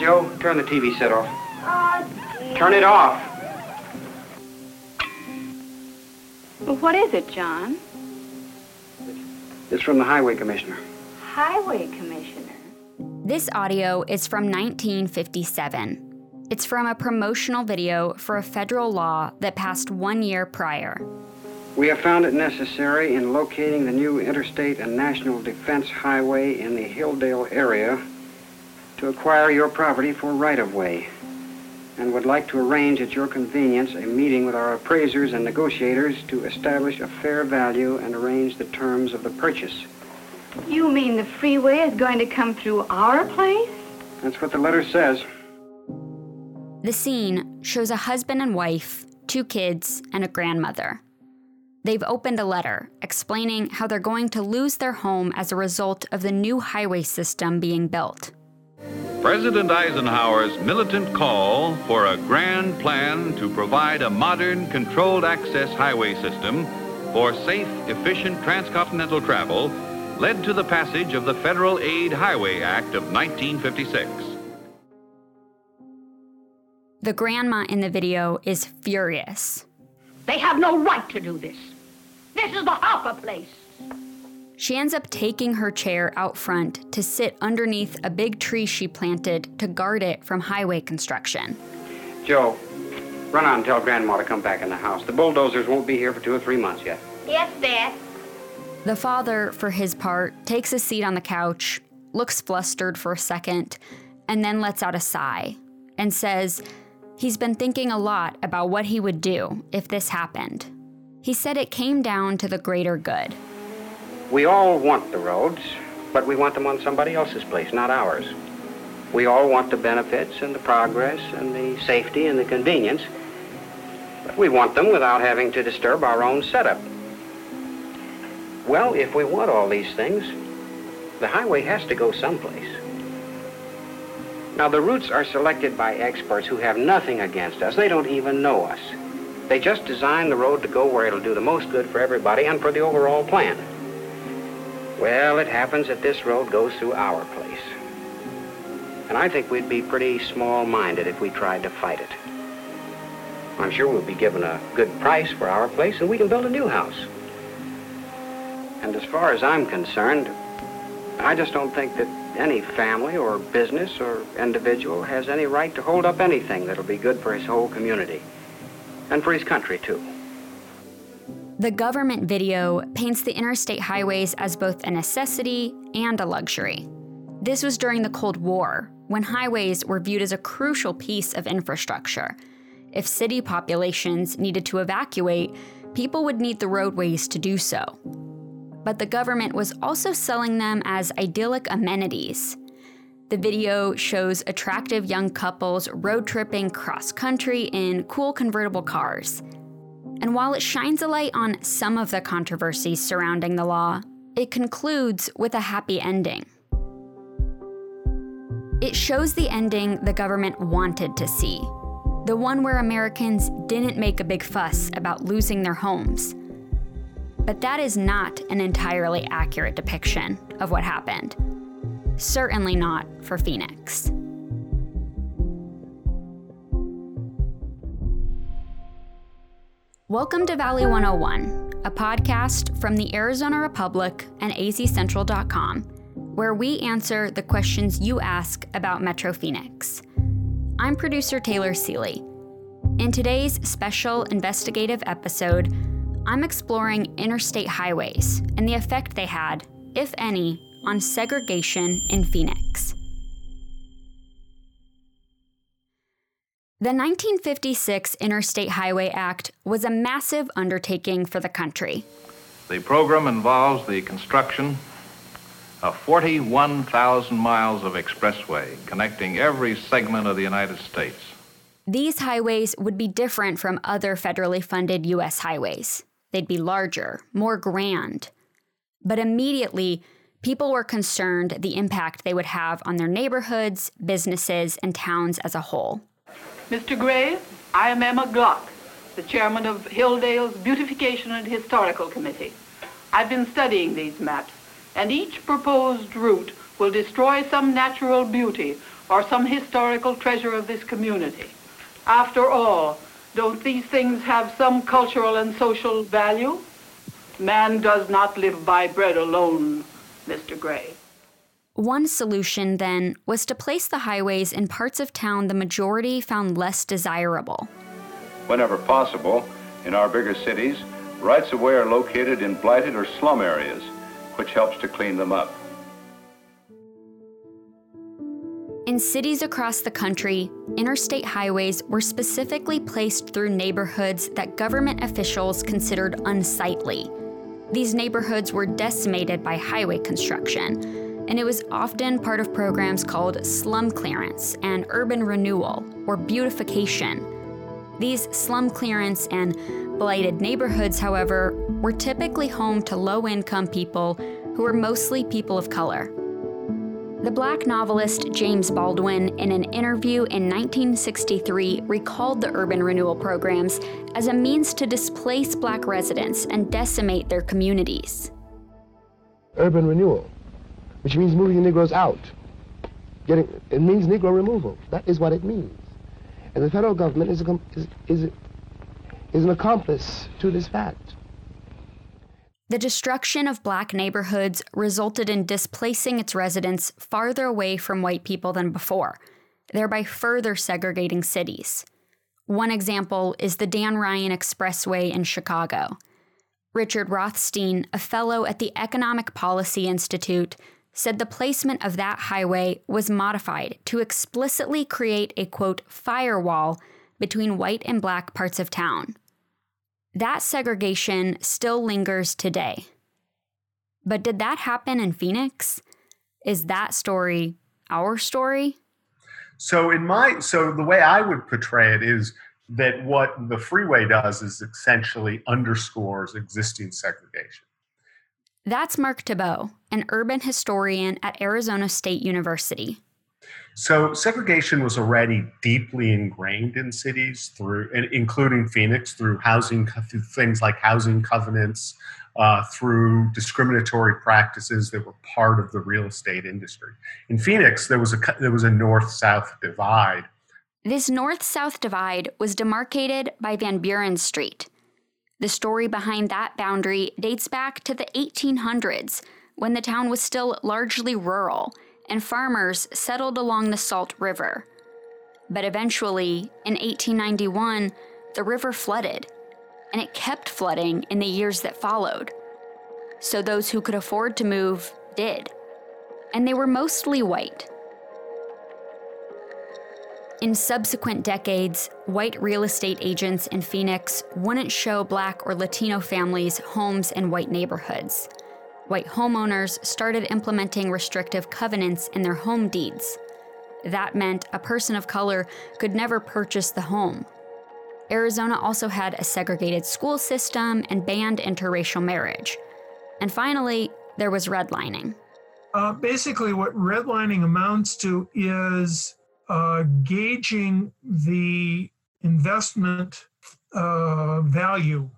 Joe, turn the TV set off. Turn it off. Well, what is it, John? It's from the Highway Commissioner. Highway Commissioner? This audio is from 1957. It's from a promotional video for a federal law that passed 1 year prior. We have found it necessary in locating the new Interstate and National Defense Highway in the Hilldale area to acquire your property for right-of-way, and would like to arrange at your convenience a meeting with our appraisers and negotiators to establish a fair value and arrange the terms of the purchase. You mean the freeway is going to come through our place? That's what the letter says. The scene shows a husband and wife, two kids, and a grandmother. They've opened a letter explaining how they're going to lose their home as a result of the new highway system being built. President Eisenhower's militant call for a grand plan to provide a modern, controlled access highway system for safe, efficient transcontinental travel led to the passage of the Federal Aid Highway Act of 1956. The grandma in the video is furious. They have no right to do this. This is the Hopper place. She ends up taking her chair out front to sit underneath a big tree she planted to guard it from highway construction. Joe, run out and tell Grandma to come back in the house. The bulldozers won't be here for 2 or 3 months yet. Yes, Dad. The father, for his part, takes a seat on the couch, looks flustered for a second, and then lets out a sigh and says he's been thinking a lot about what he would do if this happened. He said it came down to the greater good. We all want the roads, but we want them on somebody else's place, not ours. We all want the benefits and the progress and the safety and the convenience, but we want them without having to disturb our own setup. Well, if we want all these things, the highway has to go someplace. Now, the routes are selected by experts who have nothing against us. They don't even know us. They just design the road to go where it'll do the most good for everybody and for the overall plan. Well, it happens that this road goes through our place. And I think we'd be pretty small-minded if we tried to fight it. I'm sure we'll be given a good price for our place, and we can build a new house. And as far as I'm concerned, I just don't think that any family or business or individual has any right to hold up anything that'll be good for his whole community and for his country, too. The government video paints the interstate highways as both a necessity and a luxury. This was during the Cold War, when highways were viewed as a crucial piece of infrastructure. If city populations needed to evacuate, people would need the roadways to do so. But the government was also selling them as idyllic amenities. The video shows attractive young couples road-tripping cross-country in cool convertible cars. And while it shines a light on some of the controversies surrounding the law, it concludes with a happy ending. It shows the ending the government wanted to see, the one where Americans didn't make a big fuss about losing their homes. But that is not an entirely accurate depiction of what happened. Certainly not for Phoenix. Welcome to Valley 101, a podcast from the Arizona Republic and azcentral.com, where we answer the questions you ask about Metro Phoenix. I'm producer Taylor Seeley. In today's special investigative episode, I'm exploring interstate highways and the effect they had, if any, on segregation in Phoenix. The 1956 Interstate Highway Act was a massive undertaking for the country. The program involves the construction of 41,000 miles of expressway connecting every segment of the United States. These highways would be different from other federally funded U.S. highways. They'd be larger, more grand. But immediately, people were concerned the impact they would have on their neighborhoods, businesses, and towns as a whole. Mr. Gray, I am Emma Glock, the chairman of Hilldale's Beautification and Historical Committee. I've been studying these maps, and each proposed route will destroy some natural beauty or some historical treasure of this community. After all, don't these things have some cultural and social value? Man does not live by bread alone, Mr. Gray. One solution, then, was to place the highways in parts of town the majority found less desirable. Whenever possible, in our bigger cities, rights-of-way are located in blighted or slum areas, which helps to clean them up. In cities across the country, interstate highways were specifically placed through neighborhoods that government officials considered unsightly. These neighborhoods were decimated by highway construction, and it was often part of programs called slum clearance and urban renewal, or beautification. These slum clearance and blighted neighborhoods, however, were typically home to low-income people who were mostly people of color. The Black novelist James Baldwin, in an interview in 1963, recalled the urban renewal programs as a means to displace Black residents and decimate their communities. Urban renewal, which means moving the Negroes out. It means Negro removal. That is what it means. And the federal government is an accomplice to this fact. The destruction of Black neighborhoods resulted in displacing its residents farther away from white people than before, thereby further segregating cities. One example is the Dan Ryan Expressway in Chicago. Richard Rothstein, a fellow at the Economic Policy Institute, said the placement of that highway was modified to explicitly create a, quote, firewall between white and Black parts of town. That segregation still lingers today. But did that happen in Phoenix? Is that story our story? So the way I would portray it is that what the freeway does is essentially underscores existing segregation. That's Mark Thibault, an urban historian at Arizona State University. So segregation was already deeply ingrained in cities, including Phoenix, through things like housing covenants, through discriminatory practices that were part of the real estate industry. In Phoenix, there was a north-south divide. This north-south divide was demarcated by Van Buren Street. The story behind that boundary dates back to the 1800s, when the town was still largely rural, and farmers settled along the Salt River. But eventually, in 1891, the river flooded, and it kept flooding in the years that followed. So those who could afford to move did, and they were mostly white. In subsequent decades, white real estate agents in Phoenix wouldn't show Black or Latino families homes in white neighborhoods. White homeowners started implementing restrictive covenants in their home deeds. That meant a person of color could never purchase the home. Arizona also had a segregated school system and banned interracial marriage. And finally, there was redlining. Basically, what redlining amounts to is gauging the investment value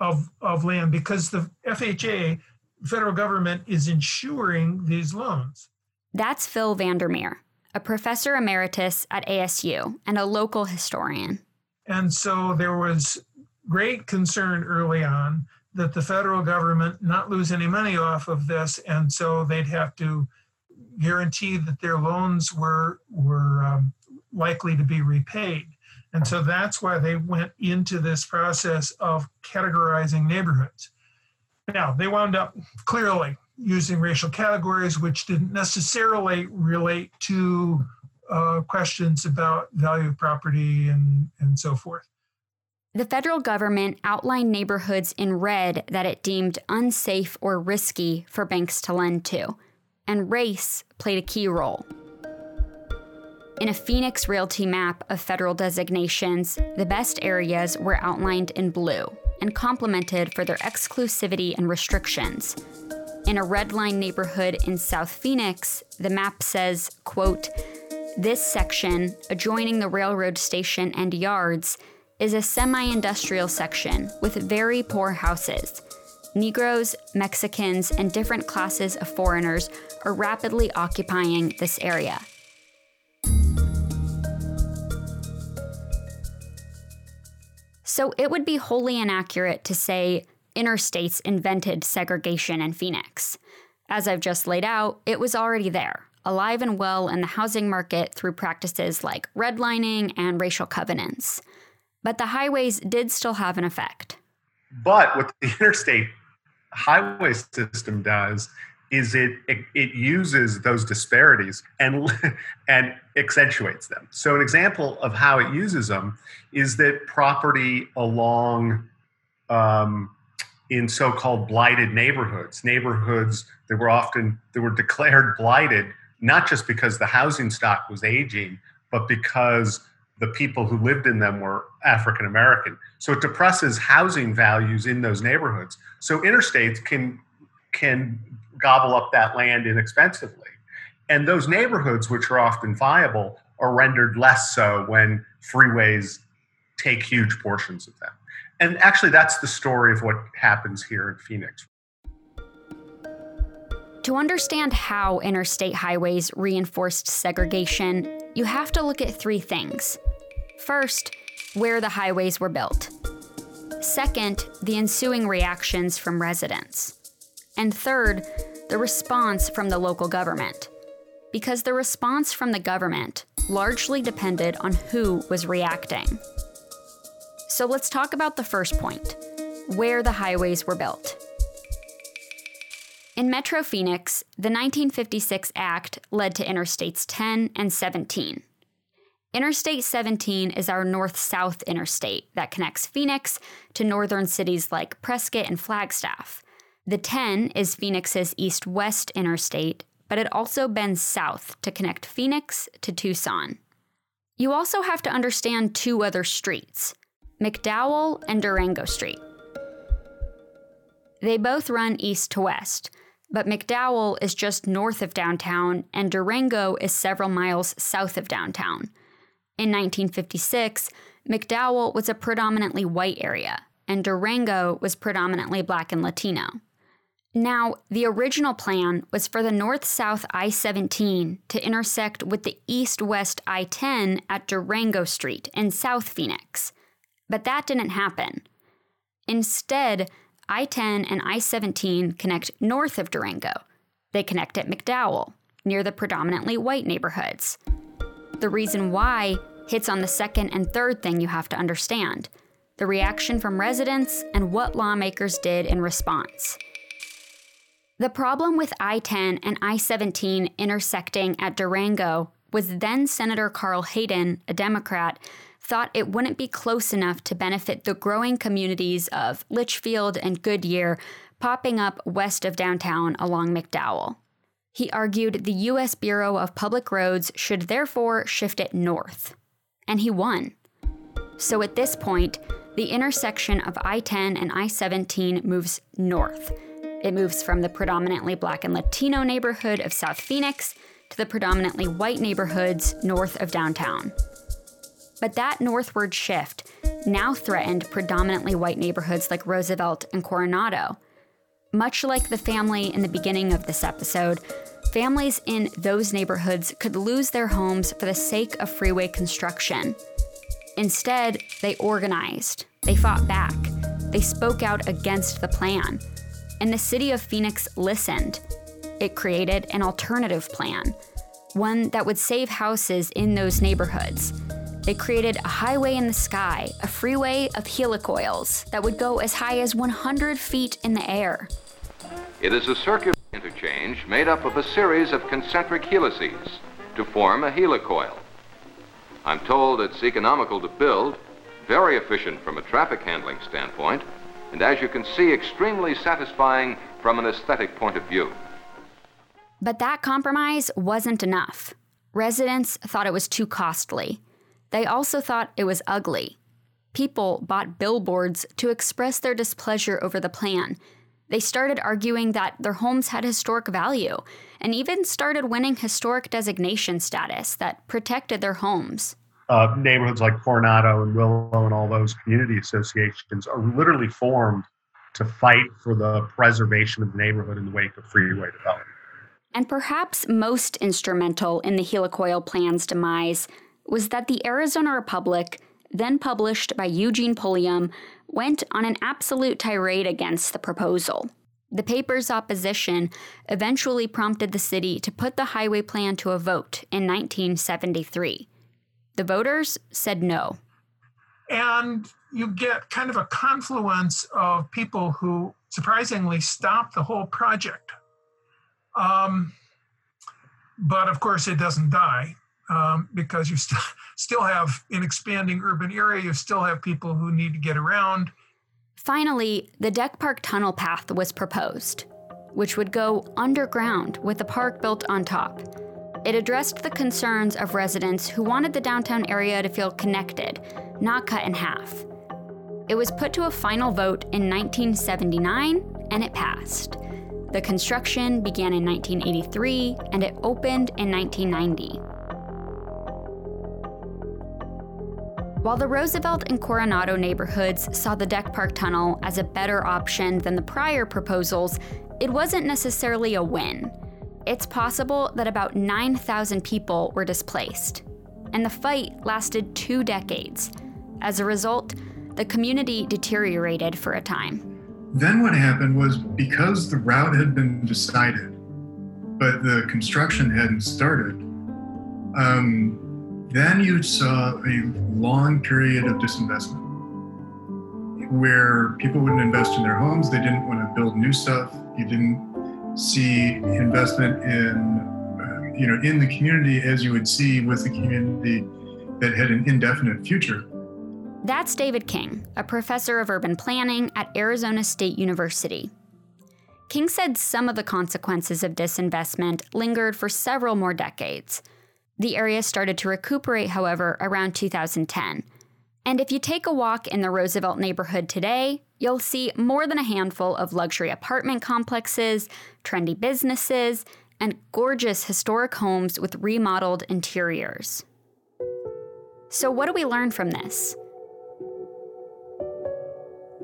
of land, because the FHA, federal government, is insuring these loans. That's Phil Vandermeer, a professor emeritus at ASU and a local historian. And so there was great concern early on that the federal government not lose any money off of this, and so they'd have to guarantee that their loans were likely to be repaid. And so that's why they went into this process of categorizing neighborhoods. Now, they wound up clearly using racial categories, which didn't necessarily relate to questions about value of property and so forth. The federal government outlined neighborhoods in red that it deemed unsafe or risky for banks to lend to, and race played a key role. In a Phoenix Realty map of federal designations, the best areas were outlined in blue and complemented for their exclusivity and restrictions. In a redline neighborhood in South Phoenix, the map says, quote, "This section, adjoining the railroad station and yards, is a semi-industrial section with very poor houses. Negroes, Mexicans, and different classes of foreigners are rapidly occupying this area." So it would be wholly inaccurate to say interstates invented segregation in Phoenix. As I've just laid out, it was already there, alive and well in the housing market through practices like redlining and racial covenants. But the highways did still have an effect. But what the interstate highway system does is it uses those disparities and accentuates them. So an example of how it uses them is that property along in so-called blighted neighborhoods that were declared blighted, not just because the housing stock was aging, but because the people who lived in them were African American. So it depresses housing values in those neighborhoods. So interstates can gobble up that land inexpensively. And those neighborhoods, which are often viable, are rendered less so when freeways take huge portions of them. And actually, that's the story of what happens here in Phoenix. To understand how interstate highways reinforced segregation, you have to look at three things. First, where the highways were built. Second, the ensuing reactions from residents. And third, the response from the local government. Because the response from the government largely depended on who was reacting. So let's talk about the first point, where the highways were built. In Metro Phoenix, the 1956 Act led to Interstates 10 and 17. Interstate 17 is our north-south interstate that connects Phoenix to northern cities like Prescott and Flagstaff. The 10 is Phoenix's east-west interstate, but it also bends south to connect Phoenix to Tucson. You also have to understand two other streets, McDowell and Durango Street. They both run east to west, but McDowell is just north of downtown and Durango is several miles south of downtown. In 1956, McDowell was a predominantly white area, and Durango was predominantly Black and Latino. Now, the original plan was for the north-south I-17 to intersect with the east-west I-10 at Durango Street in South Phoenix. But that didn't happen. Instead, I-10 and I-17 connect north of Durango. They connect at McDowell, near the predominantly white neighborhoods. The reason why hits on the second and third thing you have to understand: the reaction from residents, and what lawmakers did in response. The problem with I-10 and I-17 intersecting at Durango was then-Senator Carl Hayden, a Democrat, thought it wouldn't be close enough to benefit the growing communities of Litchfield and Goodyear popping up west of downtown along McDowell. He argued the U.S. Bureau of Public Roads should therefore shift it north. And he won. So at this point, the intersection of I-10 and I-17 moves north. It moves from the predominantly Black and Latino neighborhood of South Phoenix to the predominantly white neighborhoods north of downtown. But that northward shift now threatened predominantly white neighborhoods like Roosevelt and Coronado. Much like the family in the beginning of this episode, families in those neighborhoods could lose their homes for the sake of freeway construction. Instead, they organized, they fought back, they spoke out against the plan, and the city of Phoenix listened. It created an alternative plan, one that would save houses in those neighborhoods. They created a highway in the sky, a freeway of helicoils that would go as high as 100 feet in the air. It is a circular interchange made up of a series of concentric helices to form a helicoil. I'm told it's economical to build, very efficient from a traffic handling standpoint, and as you can see, extremely satisfying from an aesthetic point of view. But that compromise wasn't enough. Residents thought it was too costly. They also thought it was ugly. People bought billboards to express their displeasure over the plan. They started arguing that their homes had historic value, and even started winning historic designation status that protected their homes. Neighborhoods like Coronado and Willow and all those community associations are literally formed to fight for the preservation of the neighborhood in the wake of freeway development. And perhaps most instrumental in the helicoil plan's demise was that the Arizona Republic, then published by Eugene Pulliam, went on an absolute tirade against the proposal. The paper's opposition eventually prompted the city to put the highway plan to a vote in 1973. The voters said no. And you get kind of a confluence of people who surprisingly stopped the whole project. But of course it doesn't die because you still have an expanding urban area. You still have people who need to get around. Finally, the Deck Park Tunnel path was proposed, which would go underground with the park built on top. It addressed the concerns of residents who wanted the downtown area to feel connected, not cut in half. It was put to a final vote in 1979, and it passed. The construction began in 1983, and it opened in 1990. While the Roosevelt and Coronado neighborhoods saw the Deck Park Tunnel as a better option than the prior proposals, it wasn't necessarily a win. It's possible that about 9,000 people were displaced, and the fight lasted 2 decades. As a result, the community deteriorated for a time. Then what happened was, because the route had been decided, but the construction hadn't started, then you saw a long period of disinvestment where people wouldn't invest in their homes. They didn't want to build new stuff. You didn't see investment in the community as you would see with the community that had an indefinite future. That's David King, a professor of urban planning at Arizona State University. King said some of the consequences of disinvestment lingered for several more decades. The area started to recuperate, however, around 2010. And if you take a walk in the Roosevelt neighborhood today, you'll see more than a handful of luxury apartment complexes, trendy businesses, and gorgeous historic homes with remodeled interiors. So what do we learn from this?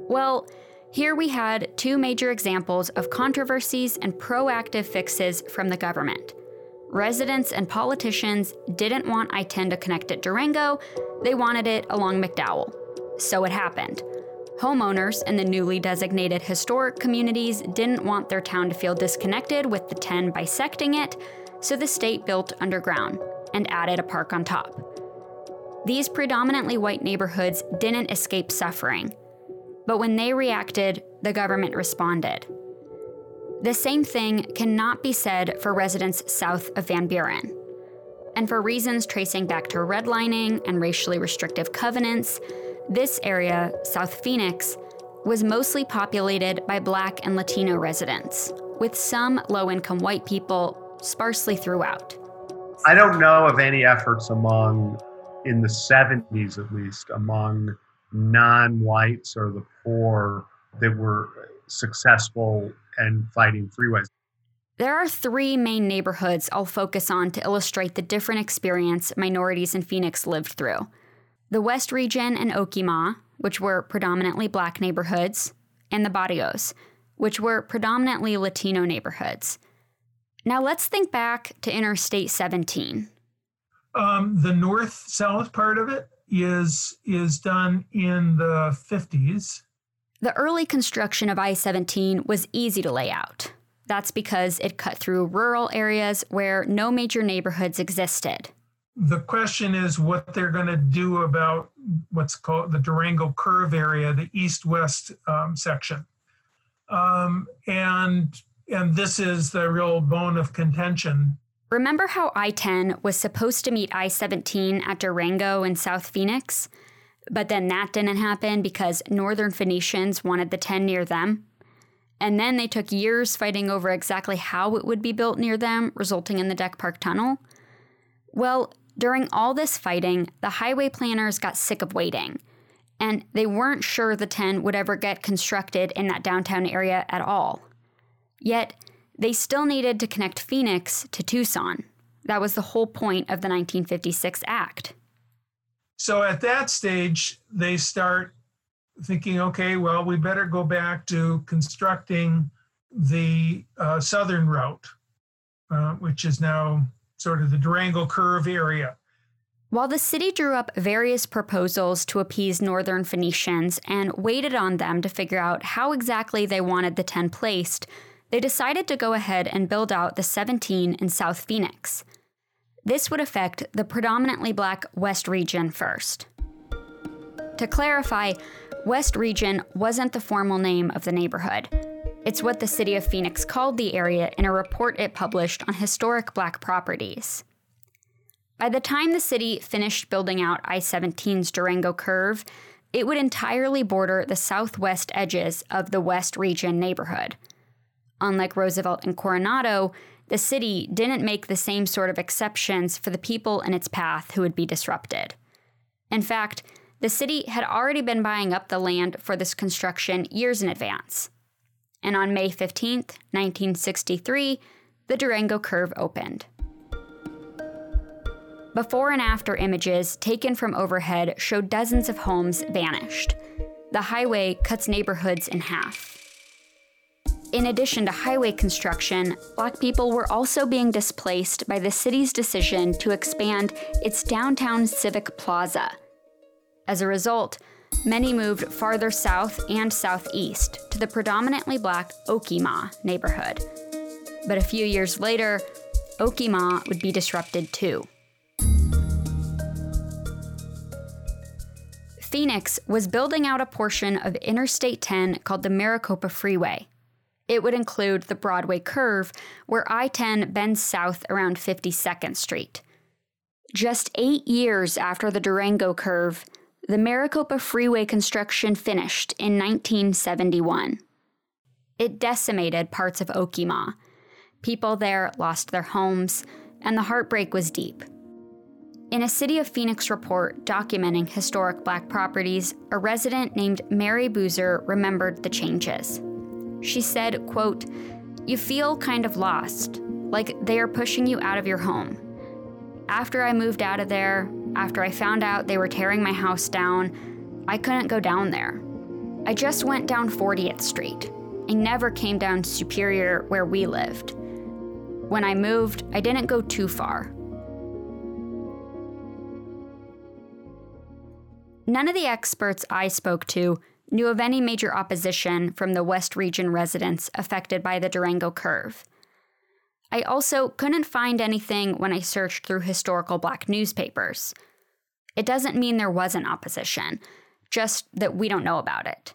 Well, here we had 2 major examples of controversies and proactive fixes from the government. Residents and politicians didn't want I-10 to connect at Durango, they wanted it along McDowell. So it happened. Homeowners in the newly designated historic communities didn't want their town to feel disconnected with the 10 bisecting it, so the state built underground and added a park on top. These predominantly white neighborhoods didn't escape suffering. But when they reacted, the government responded. The same thing cannot be said for residents south of Van Buren. And for reasons tracing back to redlining and racially restrictive covenants, this area, South Phoenix, was mostly populated by Black and Latino residents, with some low-income white people sparsely throughout. I don't know of any efforts in the 70s at least, among non-whites or the poor that were successful in fighting freeways. There are 3 main neighborhoods I'll focus on to illustrate the different experience minorities in Phoenix lived through. The West Region and Okemah, which were predominantly Black neighborhoods, and the Barrios, which were predominantly Latino neighborhoods. Now let's think back to Interstate 17. The north-south part of it is done in the 50s. The early construction of I-17 was easy to lay out. That's because it cut through rural areas where no major neighborhoods existed. The question is what they're going to do about what's called the Durango Curve area, the east-west section. And this is the real bone of contention. Remember how I-10 was supposed to meet I-17 at Durango in South Phoenix? But then that didn't happen because Northern Phoenicians wanted the 10 near them. And then they took years fighting over exactly how it would be built near them, resulting in the Deck Park Tunnel. Well, during all this fighting, the highway planners got sick of waiting. And they weren't sure the 10 would ever get constructed in that downtown area at all. Yet, they still needed to connect Phoenix to Tucson. That was the whole point of the 1956 Act. So at that stage, they start thinking, okay, well, we better go back to constructing the southern route, which is now sort of the Durango Curve area. While the city drew up various proposals to appease northern Phoenicians and waited on them to figure out how exactly they wanted the 10 placed, they decided to go ahead and build out the 17 in South Phoenix. This would affect the predominantly black West Region first. To clarify, West Region wasn't the formal name of the neighborhood. It's what the city of Phoenix called the area in a report it published on historic black properties. By the time the city finished building out I-17's Durango Curve, it would entirely border the southwest edges of the West Region neighborhood. Unlike Roosevelt and Coronado, the city didn't make the same sort of exceptions for the people in its path who would be disrupted. In fact, the city had already been buying up the land for this construction years in advance. And on May 15, 1963, the Durango Curve opened. Before and after images taken from overhead show dozens of homes vanished. The highway cuts neighborhoods in half. In addition to highway construction, black people were also being displaced by the city's decision to expand its downtown civic plaza. As a result, many moved farther south and southeast to the predominantly black Okemah neighborhood. But a few years later, Okemah would be disrupted too. Phoenix was building out a portion of Interstate 10 called the Maricopa Freeway. It would include the Broadway Curve, where I-10 bends south around 52nd Street. Just 8 years after the Durango Curve, the Maricopa Freeway construction finished in 1971. It decimated parts of Okemah. People there lost their homes, and the heartbreak was deep. In a City of Phoenix report documenting historic black properties, a resident named Mary Boozer remembered the changes. She said, quote, "You feel kind of lost, like they are pushing you out of your home. After I moved out of there, after I found out they were tearing my house down, I couldn't go down there. I just went down 40th Street. I never came down Superior where we lived. When I moved, I didn't go too far." None of the experts I spoke to knew of any major opposition from the West Region residents affected by the Durango Curve. I also couldn't find anything when I searched through historical black newspapers. It doesn't mean there wasn't opposition, just that we don't know about it.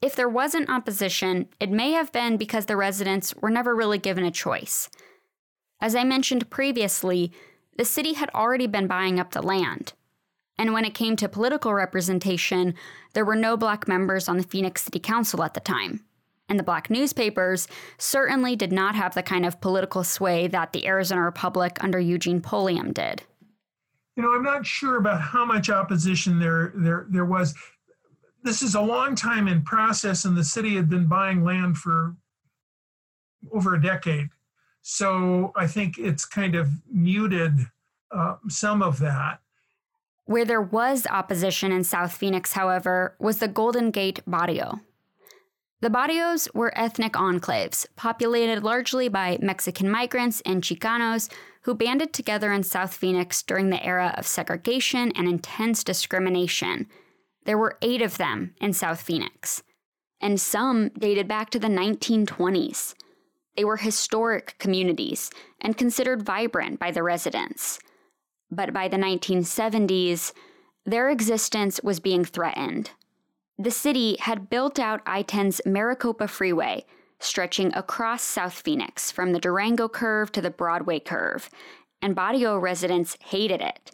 If there wasn't opposition, it may have been because the residents were never really given a choice. As I mentioned previously, the city had already been buying up the land. And when it came to political representation, there were no black members on the Phoenix City Council at the time. And the black newspapers certainly did not have the kind of political sway that the Arizona Republic under Eugene Pulliam did. You know, I'm not sure about how much opposition there was. This is a long time in process, and the city had been buying land for over a decade. So I think it's kind of muted some of that. Where there was opposition in South Phoenix, however, was the Golden Gate Barrio. The barrios were ethnic enclaves, populated largely by Mexican migrants and Chicanos who banded together in South Phoenix during the era of segregation and intense discrimination. There were 8 of them in South Phoenix, and some dated back to the 1920s. They were historic communities and considered vibrant by the residents. But by the 1970s, their existence was being threatened. The city had built out I-10's Maricopa Freeway, stretching across South Phoenix from the Durango Curve to the Broadway Curve, and barrio residents hated it.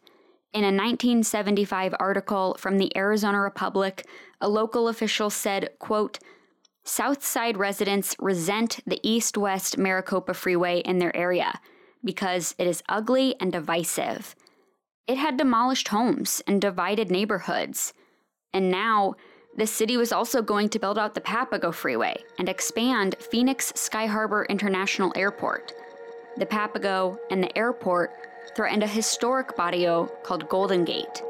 In a 1975 article from the Arizona Republic, a local official said, quote, "Southside residents resent the east-west Maricopa Freeway in their area because it is ugly and divisive. It had demolished homes and divided neighborhoods. And now, the city was also going to build out the Papago Freeway and expand Phoenix Sky Harbor International Airport. The Papago and the airport threatened a historic barrio called Golden Gate."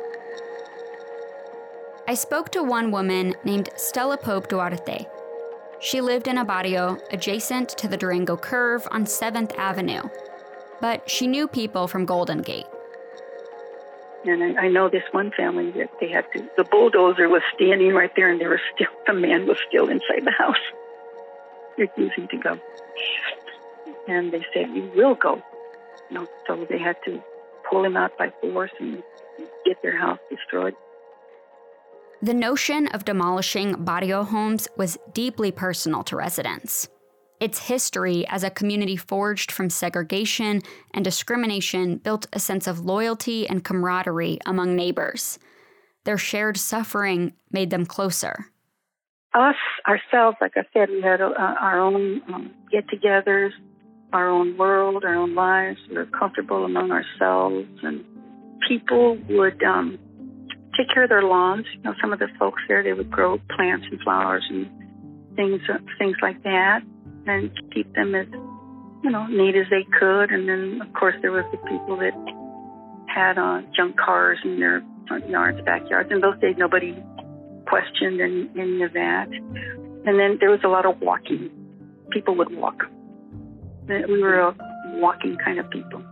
I spoke to one woman named Stella Pope Duarte. She lived in a barrio adjacent to the Durango Curve on 7th Avenue, but she knew people from Golden Gate. And I know this one family that they had to, the bulldozer was standing right there and the man was still inside the house, refusing to go. And they said, "You will go." You know, so they had to pull him out by force and get their house destroyed. The notion of demolishing barrio homes was deeply personal to residents. Its history as a community forged from segregation and discrimination built a sense of loyalty and camaraderie among neighbors. Their shared suffering made them closer. Us, ourselves, like I said, we had our own get-togethers, our own world, our own lives. We were comfortable among ourselves, and people would take care of their lawns. You know, some of the folks there, they would grow plants and flowers and things like that, and keep them as, you know, neat as they could. And then, of course, there was the people that had junk cars in their front yards, backyards. In those days, nobody questioned any of that. And then there was a lot of walking. People would walk. We were a walking kind of people.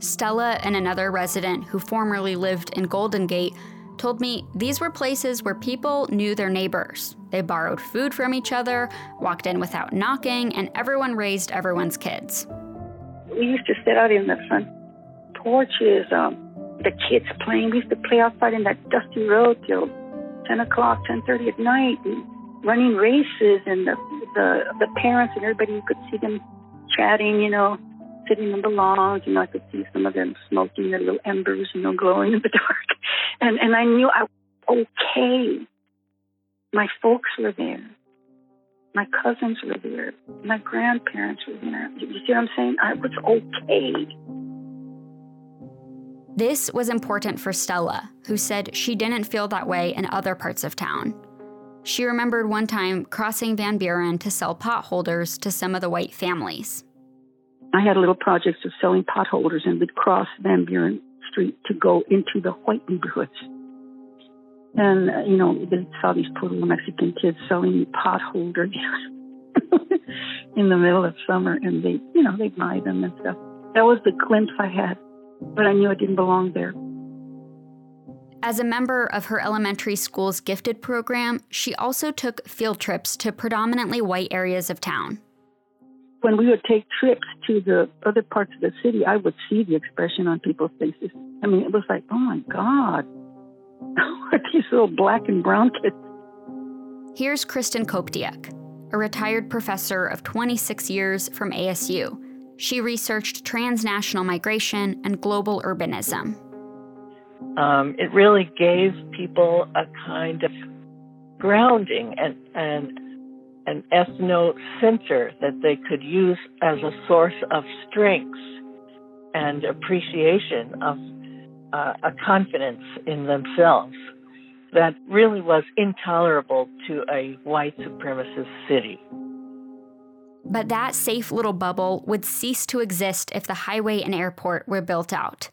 Stella and another resident who formerly lived in Golden Gate told me these were places where people knew their neighbors. They borrowed food from each other, walked in without knocking, and everyone raised everyone's kids. We used to sit out in the front porches, the kids playing. We used to play outside in that dusty road till 10 o'clock, 10:30 at night, and running races, and the parents and everybody, you could see them chatting, you know, sitting in the lawns, and I could see some of them smoking their little embers, you know, glowing in the dark. And I knew I was okay. My folks were there. My cousins were there. My grandparents were there. You see what I'm saying? I was okay. This was important for Stella, who said she didn't feel that way in other parts of town. She remembered one time crossing Van Buren to sell potholders to some of the white families. I had little projects of selling potholders and would cross Van Buren Street to go into the white neighborhoods. And, you know, they saw these poor little Mexican kids selling potholders in the middle of summer, and they, you know, they'd buy them and stuff. That was the glimpse I had, but I knew I didn't belong there. As a member of her elementary school's gifted program, she also took field trips to predominantly white areas of town. When we would take trips to the other parts of the city, I would see the expression on people's faces. I mean, it was like, oh my God, what these little black and brown kids. Here's Kristen Koptiuk, a retired professor of 26 years from ASU. She researched transnational migration and global urbanism. It really gave people a kind of grounding and an ethno-center that they could use as a source of strengths and appreciation of a confidence in themselves that really was intolerable to a white supremacist city. But that safe little bubble would cease to exist if the highway and airport were built out.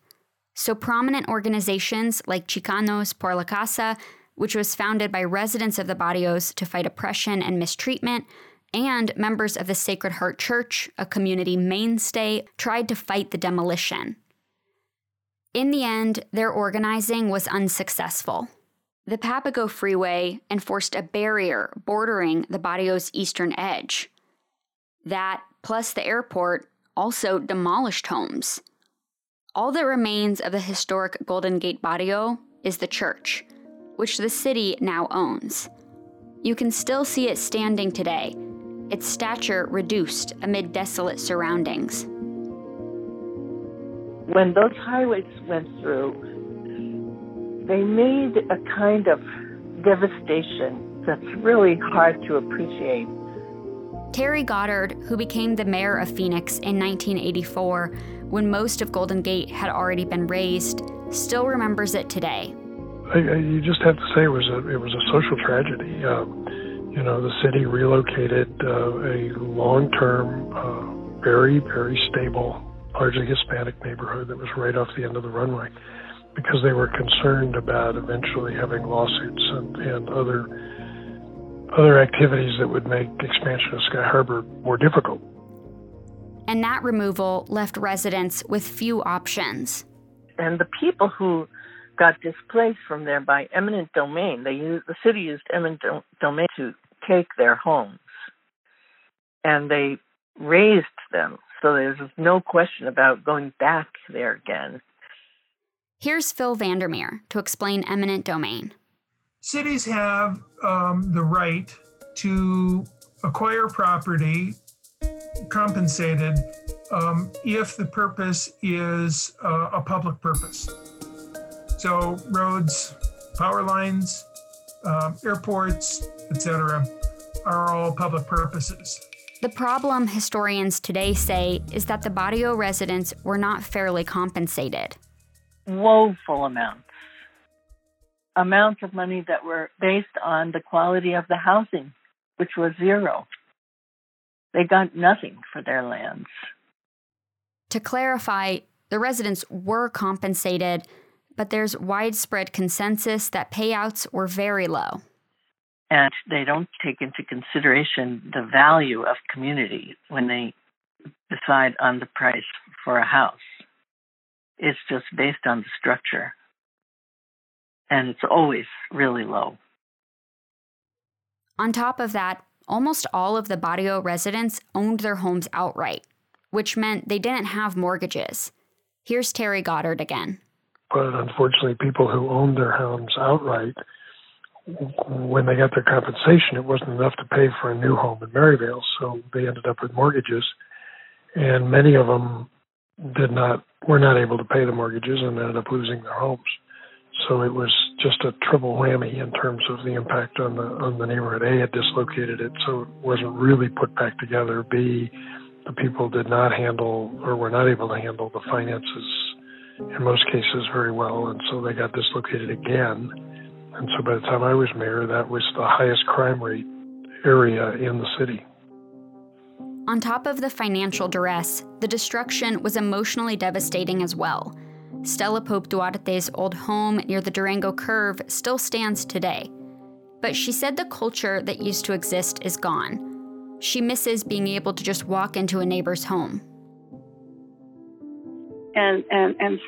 So prominent organizations like Chicanos por la Casa, which was founded by residents of the barrios to fight oppression and mistreatment, and members of the Sacred Heart Church, a community mainstay, tried to fight the demolition. In the end, their organizing was unsuccessful. The Papago Freeway enforced a barrier bordering the barrio's eastern edge. That, plus the airport, also demolished homes. All that remains of the historic Golden Gate Barrio is the church, which the city now owns. You can still see it standing today, its stature reduced amid desolate surroundings. When those highways went through, they made a kind of devastation that's really hard to appreciate. Terry Goddard, who became the mayor of Phoenix in 1984, when most of Golden Gate had already been razed, still remembers it today. You just have to say it was a social tragedy. You know, the city relocated a long-term, very, very stable, largely Hispanic neighborhood that was right off the end of the runway because they were concerned about eventually having lawsuits and other activities that would make expansion of Sky Harbor more difficult. And that removal left residents with few options. and the people who got displaced from there by eminent domain, the city used eminent domain to take their homes, and they razed them. So there's no question about going back there again. Here's Phil Vandermeer to explain eminent domain. Cities have the right to acquire property compensated if the purpose is a public purpose. So roads, power lines, airports, etc. are all public purposes. The problem historians today say is that the barrio residents were not fairly compensated. Woeful amounts of money that were based on the quality of the housing, which was zero. They got nothing for their lands. To clarify, the residents were compensated, but there's widespread consensus that payouts were very low. And they don't take into consideration the value of community when they decide on the price for a house. It's just based on the structure. And it's always really low. On top of that, almost all of the barrio residents owned their homes outright, which meant they didn't have mortgages. Here's Terry Goddard again. But unfortunately, people who owned their homes outright, when they got their compensation, it wasn't enough to pay for a new home in Maryvale, so they ended up with mortgages. And many of them were not able to pay the mortgages and ended up losing their homes. So it was just a triple whammy in terms of the impact on the neighborhood. A, it dislocated it, so it wasn't really put back together. B, the people did not handle or were not able to handle the finances in most cases very well, and so they got dislocated again. And so by the time I was mayor, that was the highest crime rate area in the city. On top of the financial duress, the destruction was emotionally devastating as well. Stella Pope Duarte's old home near the Durango Curve still stands today. But she said the culture that used to exist is gone. She misses being able to just walk into a neighbor's home. And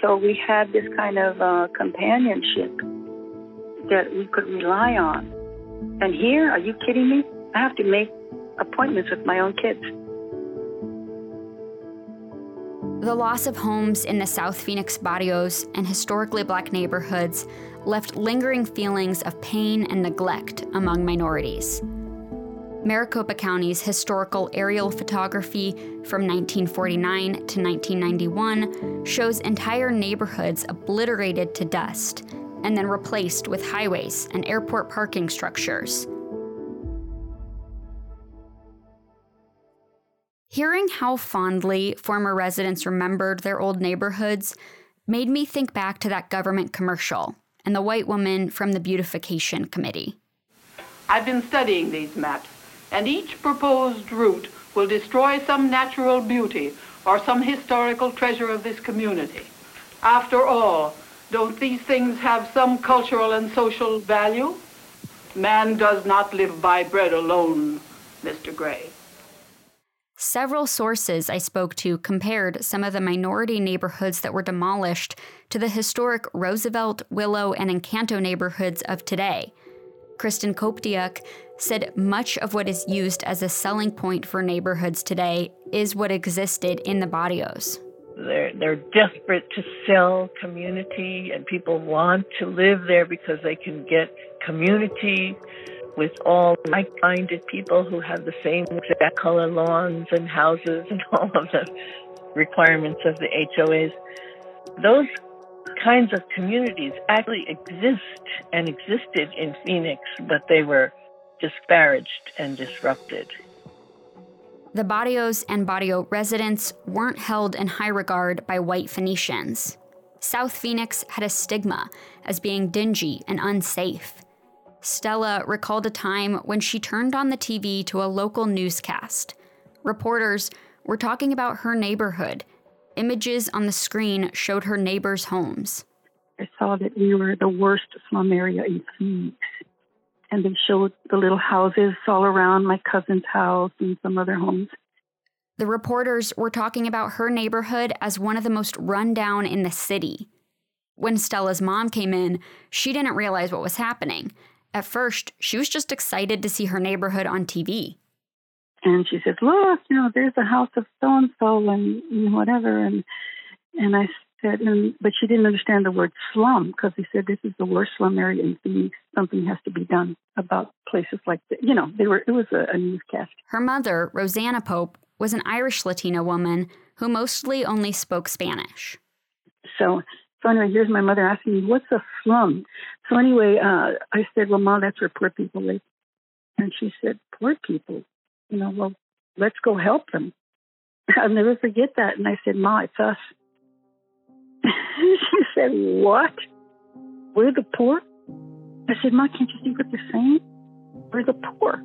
so we had this kind of companionship that we could rely on. And here, are you kidding me? I have to make appointments with my own kids. The loss of homes in the South Phoenix barrios and historically Black neighborhoods left lingering feelings of pain and neglect among minorities. Maricopa County's historical aerial photography from 1949 to 1991 shows entire neighborhoods obliterated to dust and then replaced with highways and airport parking structures. Hearing how fondly former residents remembered their old neighborhoods made me think back to that government commercial and the white woman from the Beautification Committee. I've been studying these maps, and each proposed route will destroy some natural beauty or some historical treasure of this community. After all, don't these things have some cultural and social value? Man does not live by bread alone, Mr. Gray. Several sources I spoke to compared some of the minority neighborhoods that were demolished to the historic Roosevelt, Willow, and Encanto neighborhoods of today. Kristen Koptiuk said much of what is used as a selling point for neighborhoods today is what existed in the barrios. They're desperate to sell community, and people want to live there because they can get community with all like-minded people who have the same exact color lawns and houses and all of the requirements of the HOAs. Those kinds of communities actually exist and existed in Phoenix, but they were disparaged and disrupted. The barrios and barrio residents weren't held in high regard by white Phoenicians. South Phoenix had a stigma as being dingy and unsafe. Stella recalled a time when she turned on the TV to a local newscast. Reporters were talking about her neighborhood. Images on the screen showed her neighbors' homes. I saw that we were the worst slum area in Phoenix. And they showed the little houses all around my cousin's house and some other homes. The reporters were talking about her neighborhood as one of the most run down in the city. When Stella's mom came in, she didn't realize what was happening. At first, she was just excited to see her neighborhood on TV. And she says, look, there's the house of so-and-so and whatever. And I said, but she didn't understand the word slum, because we said this is the worst slum area in Phoenix. Something has to be done about places like that. It was a newscast. Her mother, Rosanna Pope, was an Irish Latina woman who mostly only spoke Spanish. So anyway, here's my mother asking me, what's a slum? So anyway, I said, well, Mom, that's where poor people live. And she said, poor people? Well, let's go help them. I'll never forget that. And I said, Ma, it's us. She said, what? We're the poor? I said, Ma, can't you see what they're saying? We're the poor.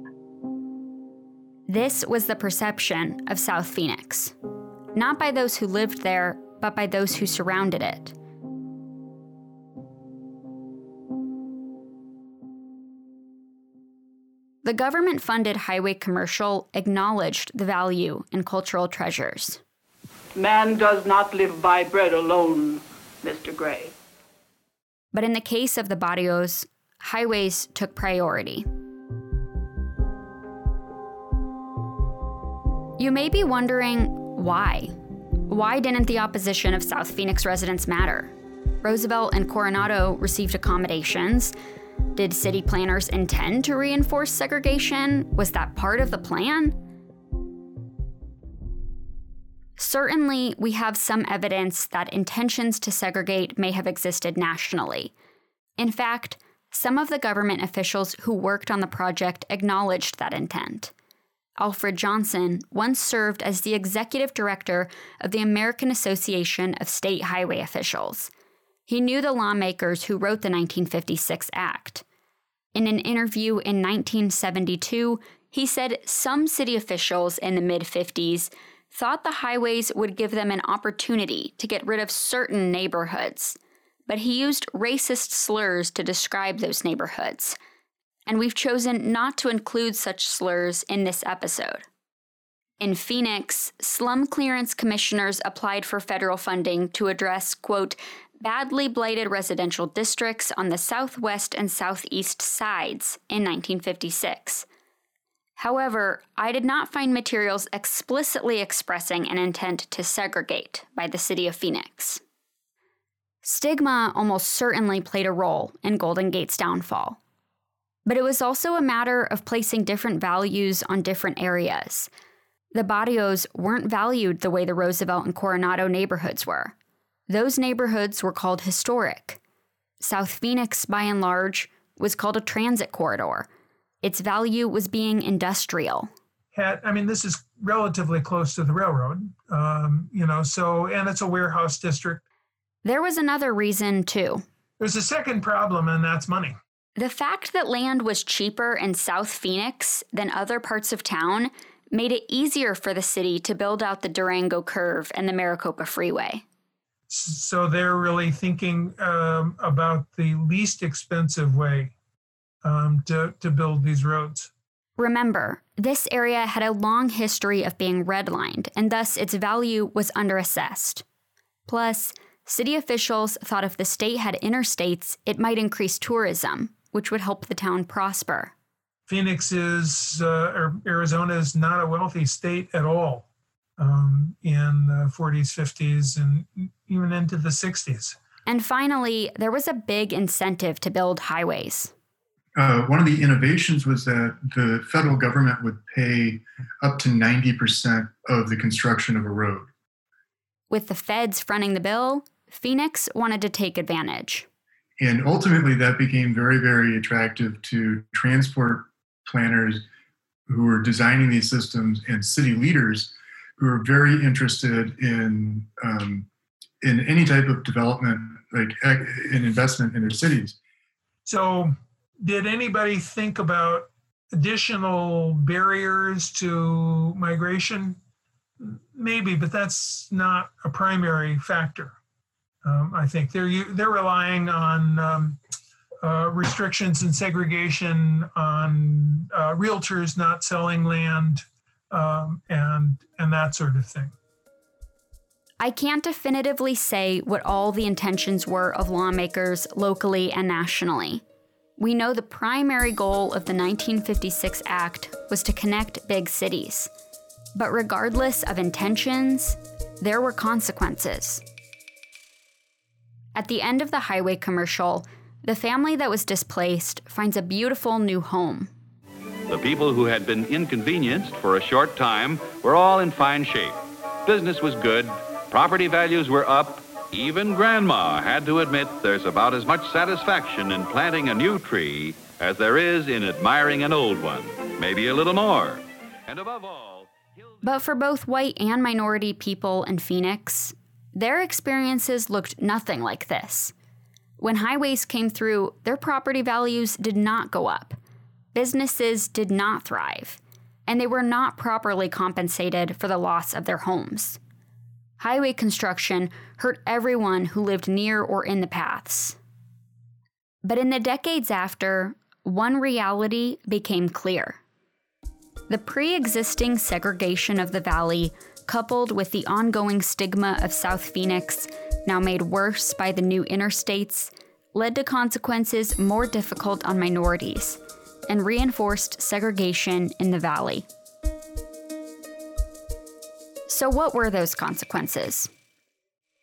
This was the perception of South Phoenix. Not by those who lived there, but by those who surrounded it. The government-funded highway commercial acknowledged the value in cultural treasures. Man does not live by bread alone, Mr. Gray. But in the case of the barrios, highways took priority. You may be wondering why. Why didn't the opposition of South Phoenix residents matter? Roosevelt and Coronado received accommodations. Did city planners intend to reinforce segregation? Was that part of the plan? Certainly, we have some evidence that intentions to segregate may have existed nationally. In fact, some of the government officials who worked on the project acknowledged that intent. Alfred Johnson once served as the executive director of the American Association of State Highway Officials. He knew the lawmakers who wrote the 1956 Act. In an interview in 1972, he said some city officials in the mid-50s thought the highways would give them an opportunity to get rid of certain neighborhoods, but he used racist slurs to describe those neighborhoods, and we've chosen not to include such slurs in this episode. In Phoenix, slum clearance commissioners applied for federal funding to address, quote, badly blighted residential districts on the southwest and southeast sides in 1956. However, I did not find materials explicitly expressing an intent to segregate by the city of Phoenix. Stigma almost certainly played a role in Golden Gate's downfall. But it was also a matter of placing different values on different areas. The barrios weren't valued the way the Roosevelt and Coronado neighborhoods were. Those neighborhoods were called historic. South Phoenix, by and large, was called a transit corridor. Its value was being industrial. This is relatively close to the railroad, and it's a warehouse district. There was another reason, too. There's a second problem, and that's money. The fact that land was cheaper in South Phoenix than other parts of town made it easier for the city to build out the Durango Curve and the Maricopa Freeway. So they're really thinking about the least expensive way to build these roads. Remember, this area had a long history of being redlined, and thus its value was underassessed. Plus, city officials thought if the state had interstates, it might increase tourism, which would help the town prosper. Arizona is not a wealthy state at all in the 40s, 50s, and even into the 60s. And finally, there was a big incentive to build highways. One of the innovations was that the federal government would pay up to 90% of the construction of a road. With the feds fronting the bill, Phoenix wanted to take advantage. And ultimately, that became very, very attractive to transport planners who were designing these systems and city leaders who were very interested in any type of development, like an investment in their cities. So did anybody think about additional barriers to migration? Maybe, but that's not a primary factor. I think they're relying on restrictions and segregation on realtors not selling land and that sort of thing. I can't definitively say what all the intentions were of lawmakers locally and nationally. We know the primary goal of the 1956 Act was to connect big cities. But regardless of intentions, there were consequences. At the end of the highway commercial, the family that was displaced finds a beautiful new home. The people who had been inconvenienced for a short time were all in fine shape. Business was good, property values were up. Even Grandma had to admit there's about as much satisfaction in planting a new tree as there is in admiring an old one, maybe a little more. And above all... But for both white and minority people in Phoenix, their experiences looked nothing like this. When highways came through, their property values did not go up. Businesses did not thrive, and they were not properly compensated for the loss of their homes. Highway construction hurt everyone who lived near or in the paths. But in the decades after, one reality became clear. The pre-existing segregation of the valley, coupled with the ongoing stigma of South Phoenix, now made worse by the new interstates, led to consequences more difficult on minorities, and reinforced segregation in the valley. So what were those consequences?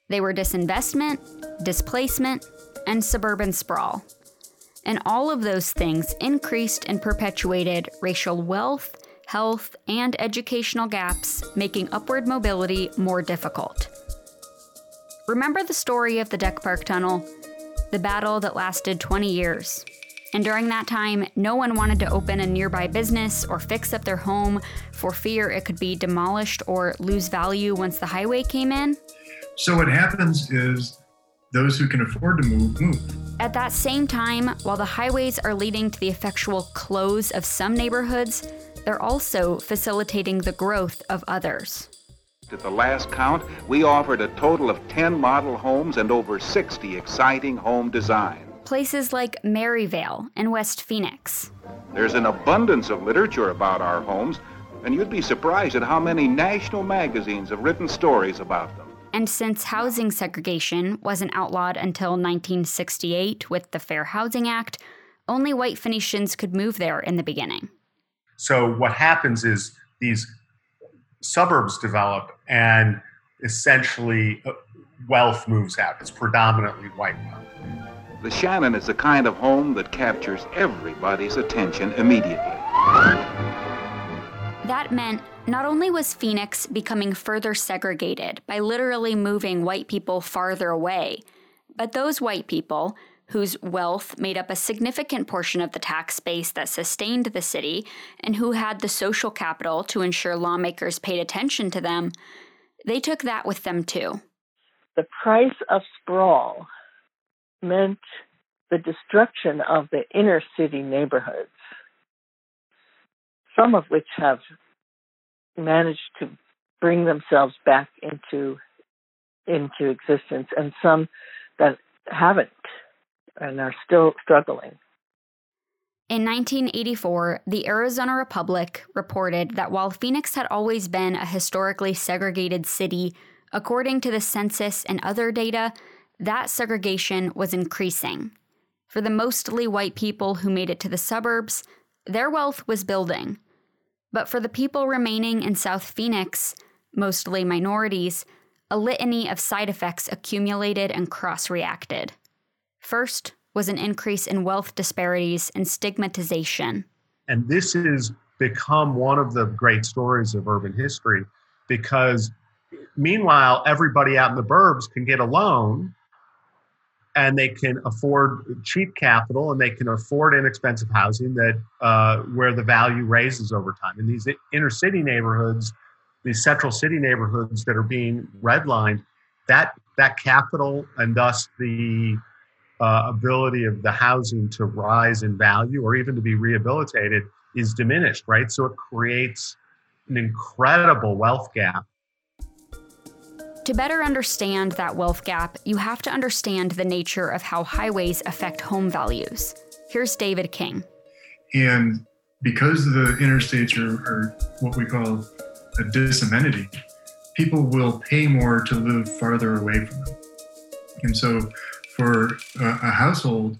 They were disinvestment, displacement, and suburban sprawl. And all of those things increased and perpetuated racial wealth, health, and educational gaps, making upward mobility more difficult. Remember the story of the Deck Park Tunnel, the battle that lasted 20 years. And during that time, no one wanted to open a nearby business or fix up their home for fear it could be demolished or lose value once the highway came in. So what happens is those who can afford to move, move. At that same time, while the highways are leading to the effectual close of some neighborhoods, they're also facilitating the growth of others. At the last count, we offered a total of 10 model homes and over 60 exciting home designs. Places like Maryvale and West Phoenix. There's an abundance of literature about our homes, and you'd be surprised at how many national magazines have written stories about them. And since housing segregation wasn't outlawed until 1968 with the Fair Housing Act, only white Phoenicians could move there in the beginning. So what happens is these suburbs develop, and essentially wealth moves out. It's predominantly white wealth. The Shannon is the kind of home that captures everybody's attention immediately. That meant not only was Phoenix becoming further segregated by literally moving white people farther away, but those white people, whose wealth made up a significant portion of the tax base that sustained the city and who had the social capital to ensure lawmakers paid attention to them, they took that with them too. The price of sprawl meant the destruction of the inner city neighborhoods, some of which have managed to bring themselves back into existence, and some that haven't and are still struggling. In 1984, the Arizona Republic reported that while Phoenix had always been a historically segregated city, according to the census and other data, that segregation was increasing. For the mostly white people who made it to the suburbs, their wealth was building. But for the people remaining in South Phoenix, mostly minorities, a litany of side effects accumulated and cross-reacted. First was an increase in wealth disparities and stigmatization. And this has become one of the great stories of urban history because, meanwhile, everybody out in the burbs can get a loan, and they can afford cheap capital, and they can afford inexpensive housing that where the value raises over time. In these inner city neighborhoods, these central city neighborhoods that are being redlined, that capital and thus the ability of the housing to rise in value or even to be rehabilitated is diminished, right? So it creates an incredible wealth gap. To better understand that wealth gap, you have to understand the nature of how highways affect home values. Here's David King. And because the interstates are what we call a disamenity, people will pay more to live farther away from them. And so for a household,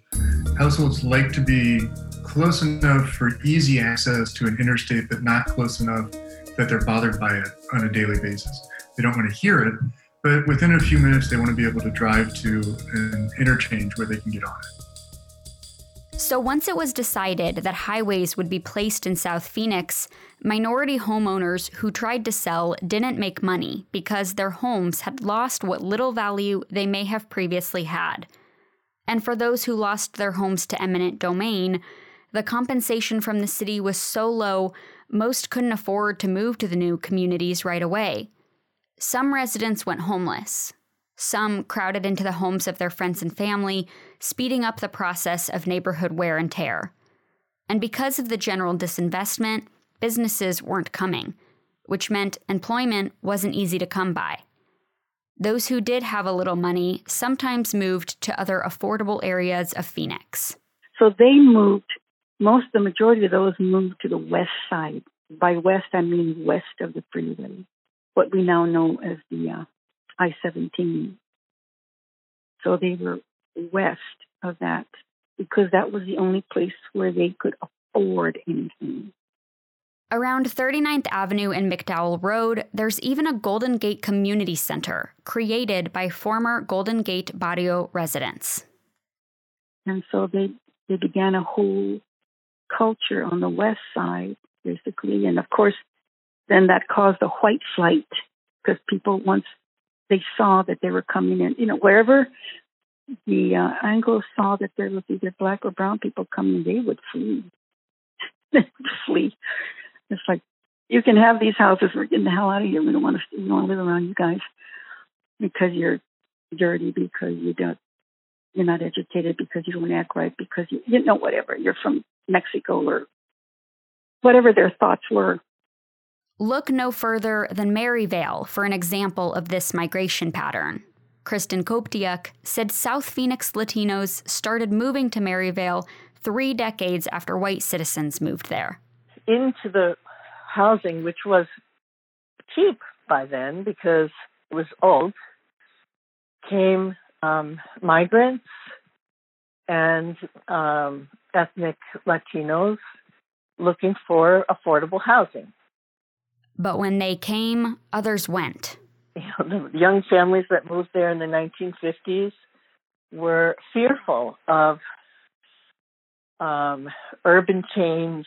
households like to be close enough for easy access to an interstate, but not close enough that they're bothered by it on a daily basis. They don't want to hear it, but within a few minutes, they want to be able to drive to an interchange where they can get on it. So once it was decided that highways would be placed in South Phoenix, minority homeowners who tried to sell didn't make money because their homes had lost what little value they may have previously had. And for those who lost their homes to eminent domain, the compensation from the city was so low, most couldn't afford to move to the new communities right away. Some residents went homeless. Some crowded into the homes of their friends and family, speeding up the process of neighborhood wear and tear. And because of the general disinvestment, businesses weren't coming, which meant employment wasn't easy to come by. Those who did have a little money sometimes moved to other affordable areas of Phoenix. So they moved, the majority of those moved to the west side. By west, I mean west of the freeway, what we now know as the I-17. So they were west of that because that was the only place where they could afford anything. Around 39th Avenue and McDowell Road, there's even a Golden Gate Community Center created by former Golden Gate Barrio residents. And so they began a whole culture on the west side, basically. And of course, then that caused a white flight because people once they saw that they were coming in, wherever the Anglos saw that there was either black or brown people coming, they would flee. It's like, you can have these houses. We're getting the hell out of here. We don't want to live around you guys because you're dirty, because you're not educated, because you don't act right, because whatever. You're from Mexico or whatever their thoughts were. Look no further than Maryvale for an example of this migration pattern. Kristen Koptiuk said South Phoenix Latinos started moving to Maryvale 3 decades after white citizens moved there. Into the housing, which was cheap by then because it was old, came migrants and ethnic Latinos looking for affordable housing. But when they came, others went. The young families that moved there in the 1950s were fearful of urban change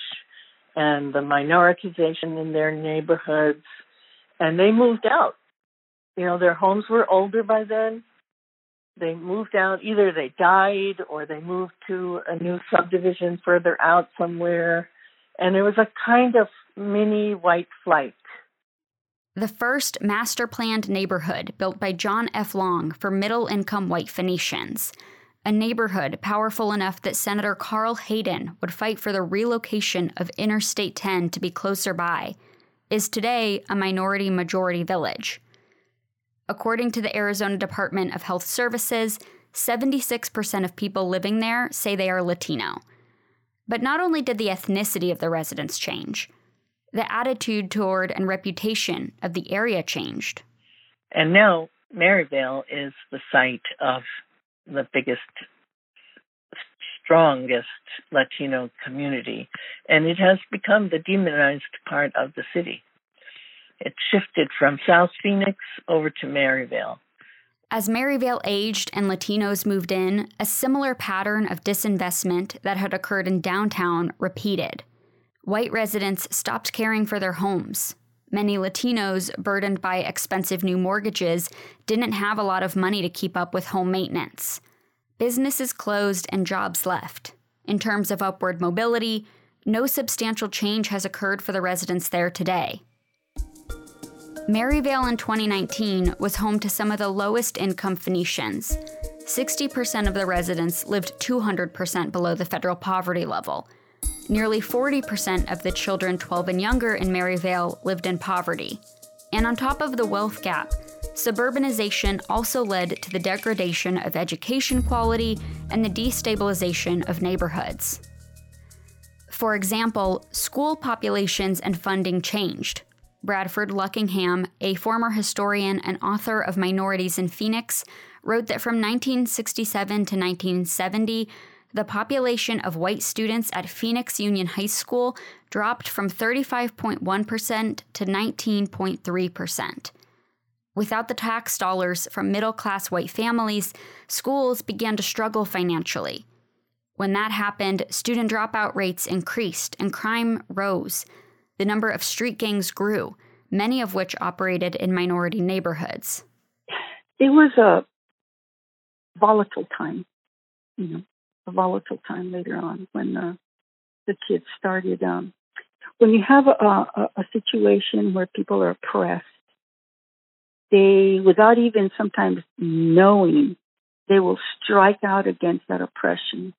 and the minoritization in their neighborhoods, and they moved out. Their homes were older by then. They moved out. Either they died or they moved to a new subdivision further out somewhere, and it was a kind of mini white flight. The first master-planned neighborhood built by John F. Long for middle-income white Phoenicians, a neighborhood powerful enough that Senator Carl Hayden would fight for the relocation of Interstate 10 to be closer by, is today a minority-majority village. According to the Arizona Department of Health Services, 76% of people living there say they are Latino. But not only did the ethnicity of the residents change, the attitude toward and reputation of the area changed. And now Maryvale is the site of the biggest, strongest Latino community, and it has become the demonized part of the city. It shifted from South Phoenix over to Maryvale. As Maryvale aged and Latinos moved in, a similar pattern of disinvestment that had occurred in downtown repeated. White residents stopped caring for their homes. Many Latinos, burdened by expensive new mortgages, didn't have a lot of money to keep up with home maintenance. Businesses closed and jobs left. In terms of upward mobility, no substantial change has occurred for the residents there today. Maryvale in 2019 was home to some of the lowest-income Phoenicians. 60% of the residents lived 200% below the federal poverty level. Nearly 40% of the children 12 and younger in Maryvale lived in poverty. And on top of the wealth gap, suburbanization also led to the degradation of education quality and the destabilization of neighborhoods. For example, school populations and funding changed. Bradford Luckingham, a former historian and author of Minorities in Phoenix, wrote that from 1967 to 1970, the population of white students at Phoenix Union High School dropped from 35.1% to 19.3%. Without the tax dollars from middle-class white families, schools began to struggle financially. When that happened, student dropout rates increased and crime rose. The number of street gangs grew, many of which operated in minority neighborhoods. It was a volatile time, a volatile time later on when the kids started. When you have a situation where people are oppressed, they, without even sometimes knowing, they will strike out against that oppression,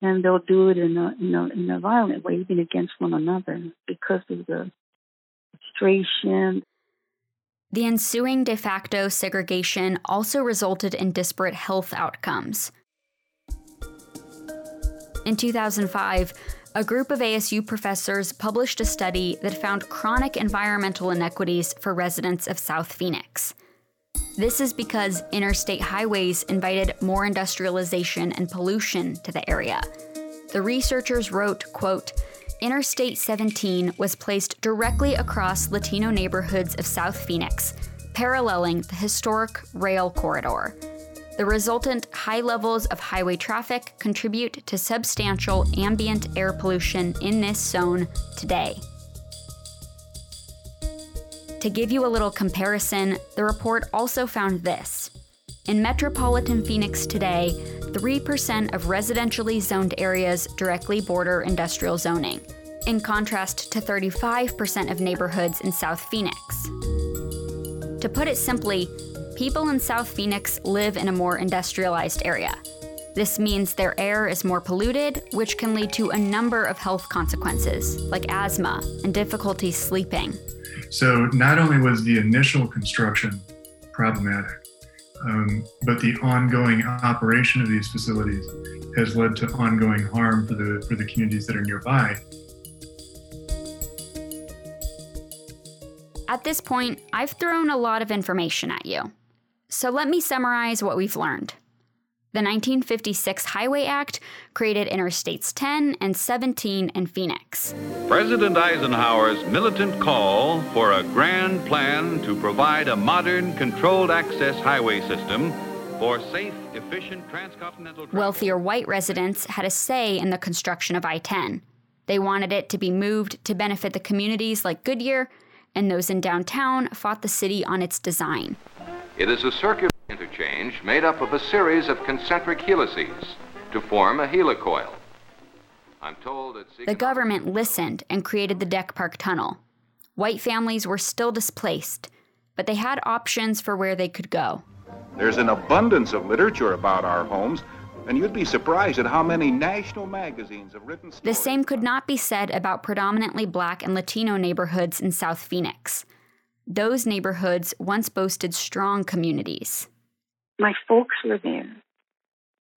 and they'll do it in a violent way, even against one another, because of the frustration. The ensuing de facto segregation also resulted in disparate health outcomes. In 2005, a group of ASU professors published a study that found chronic environmental inequities for residents of South Phoenix. This is because interstate highways invited more industrialization and pollution to the area. The researchers wrote, quote, Interstate 17 was placed directly across Latino neighborhoods of South Phoenix, paralleling the historic rail corridor. The resultant high levels of highway traffic contribute to substantial ambient air pollution in this zone today. To give you a little comparison, the report also found this. In metropolitan Phoenix today, 3% of residentially zoned areas directly border industrial zoning, in contrast to 35% of neighborhoods in South Phoenix. To put it simply, people in South Phoenix live in a more industrialized area. This means their air is more polluted, which can lead to a number of health consequences, like asthma and difficulty sleeping. So not only was the initial construction problematic, but the ongoing operation of these facilities has led to ongoing harm for the communities that are nearby. At this point, I've thrown a lot of information at you. So let me summarize what we've learned. The 1956 Highway Act created Interstates 10 and 17 in Phoenix. President Eisenhower's militant call for a grand plan to provide a modern, controlled access highway system for safe, efficient transcontinental travel. Wealthier white residents had a say in the construction of I-10. They wanted it to be moved to benefit the communities like Goodyear, and those in downtown fought the city on its design. It is a circular interchange made up of a series of concentric helices to form a helicoil. I'm told it's... The government listened and created the Deck Park Tunnel. White families were still displaced, but they had options for where they could go. There's an abundance of literature about our homes, and you'd be surprised at how many national magazines have written stories. The same could not be said about predominantly Black and Latino neighborhoods in South Phoenix. Those neighborhoods once boasted strong communities. My folks were there.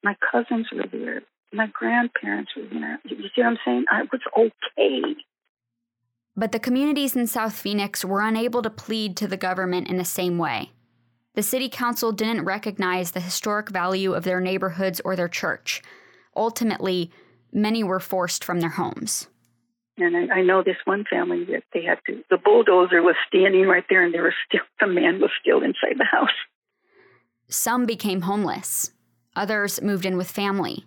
My cousins were there. My grandparents were there. You see what I'm saying? It was okay. But the communities in South Phoenix were unable to plead to the government in the same way. The city council didn't recognize the historic value of their neighborhoods or their church. Ultimately, many were forced from their homes. And I know this one family that they had to, the bulldozer was standing right there and the man was still inside the house. Some became homeless. Others moved in with family.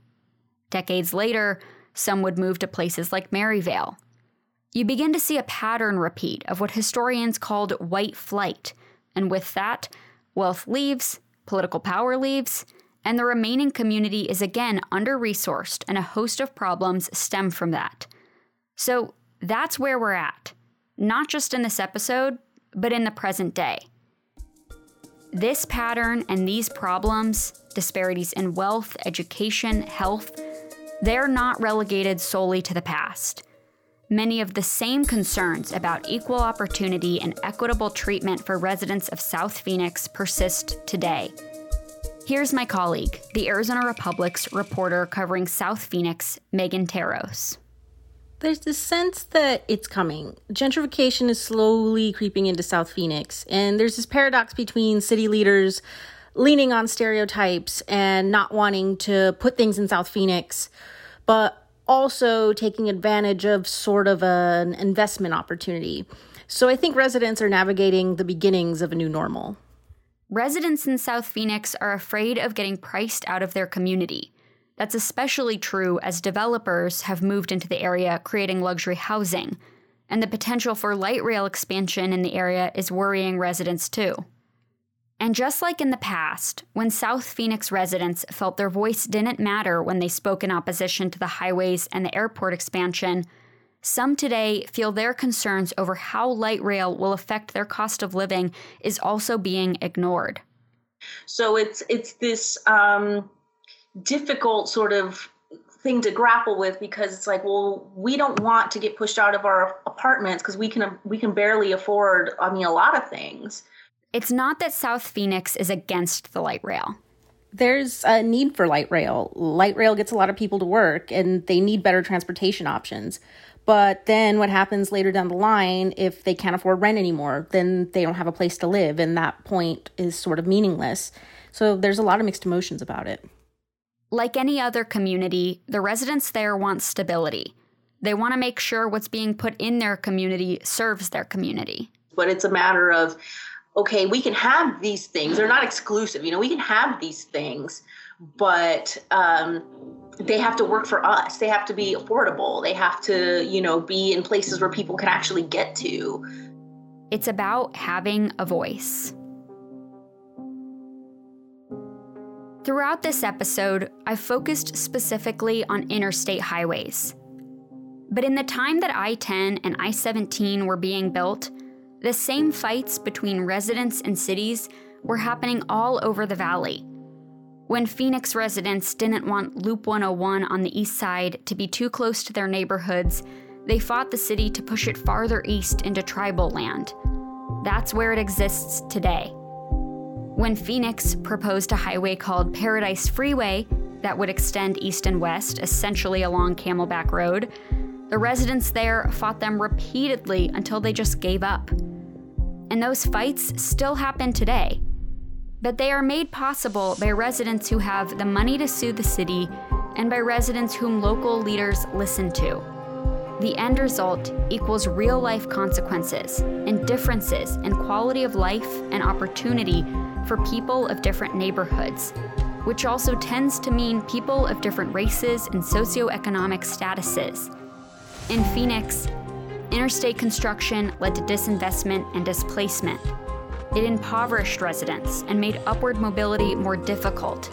Decades later, some would move to places like Maryvale. You begin to see a pattern repeat of what historians called white flight. And with that, wealth leaves, political power leaves, and the remaining community is again under-resourced, and a host of problems stem from that. So that's where we're at, not just in this episode, but in the present day. This pattern and these problems, disparities in wealth, education, health, they're not relegated solely to the past. Many of the same concerns about equal opportunity and equitable treatment for residents of South Phoenix persist today. Here's my colleague, the Arizona Republic's reporter covering South Phoenix, Megan Taros. There's this sense that it's coming. Gentrification is slowly creeping into South Phoenix, and there's this paradox between city leaders leaning on stereotypes and not wanting to put things in South Phoenix, but also taking advantage of sort of an investment opportunity. So I think residents are navigating the beginnings of a new normal. Residents in South Phoenix are afraid of getting priced out of their community. That's especially true as developers have moved into the area creating luxury housing, and the potential for light rail expansion in the area is worrying residents too. And just like in the past, when South Phoenix residents felt their voice didn't matter when they spoke in opposition to the highways and the airport expansion, some today feel their concerns over how light rail will affect their cost of living is also being ignored. So it's this difficult sort of thing to grapple with, because it's like, well, we don't want to get pushed out of our apartments because we can barely afford, a lot of things. It's not that South Phoenix is against the light rail. There's a need for light rail. Light rail gets a lot of people to work, and they need better transportation options. But then what happens later down the line, if they can't afford rent anymore, then they don't have a place to live, and that point is sort of meaningless. So there's a lot of mixed emotions about it. Like any other community, the residents there want stability. They want to make sure what's being put in their community serves their community. But it's a matter of, okay, we can have these things. They're not exclusive. We can have these things, but they have to work for us. They have to be affordable. They have to, be in places where people can actually get to. It's about having a voice. Throughout this episode, I focused specifically on interstate highways. But in the time that I-10 and I-17 were being built, the same fights between residents and cities were happening all over the valley. When Phoenix residents didn't want Loop 101 on the east side to be too close to their neighborhoods, they fought the city to push it farther east into tribal land. That's where it exists today. When Phoenix proposed a highway called Paradise Freeway that would extend east and west, essentially along Camelback Road, the residents there fought them repeatedly until they just gave up. And those fights still happen today. But they are made possible by residents who have the money to sue the city and by residents whom local leaders listen to. The end result equals real-life consequences and differences in quality of life and opportunity for people of different neighborhoods, which also tends to mean people of different races and socioeconomic statuses. In Phoenix, interstate construction led to disinvestment and displacement. It impoverished residents and made upward mobility more difficult.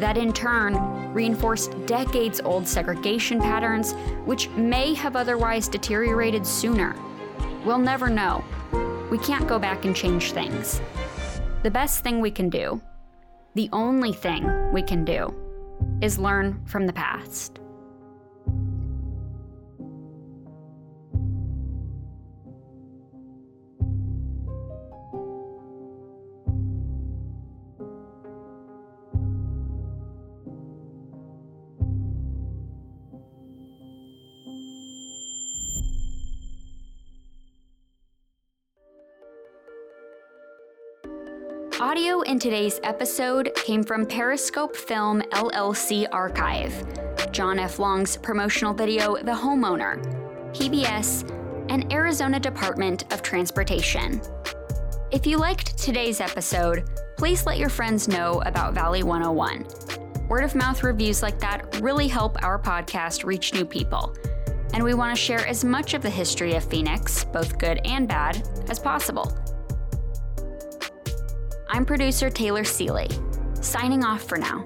That in turn reinforced decades-old segregation patterns, which may have otherwise deteriorated sooner. We'll never know. We can't go back and change things. The best thing we can do, the only thing we can do, is learn from the past. Audio in today's episode came from Periscope Film LLC Archive, John F. Long's promotional video The Homeowner, PBS, and Arizona Department of Transportation. If you liked today's episode, please let your friends know about Valley 101. Word-of-mouth reviews like that really help our podcast reach new people, and we want to share as much of the history of Phoenix, both good and bad, as possible. I'm producer Taylor Seeley, signing off for now.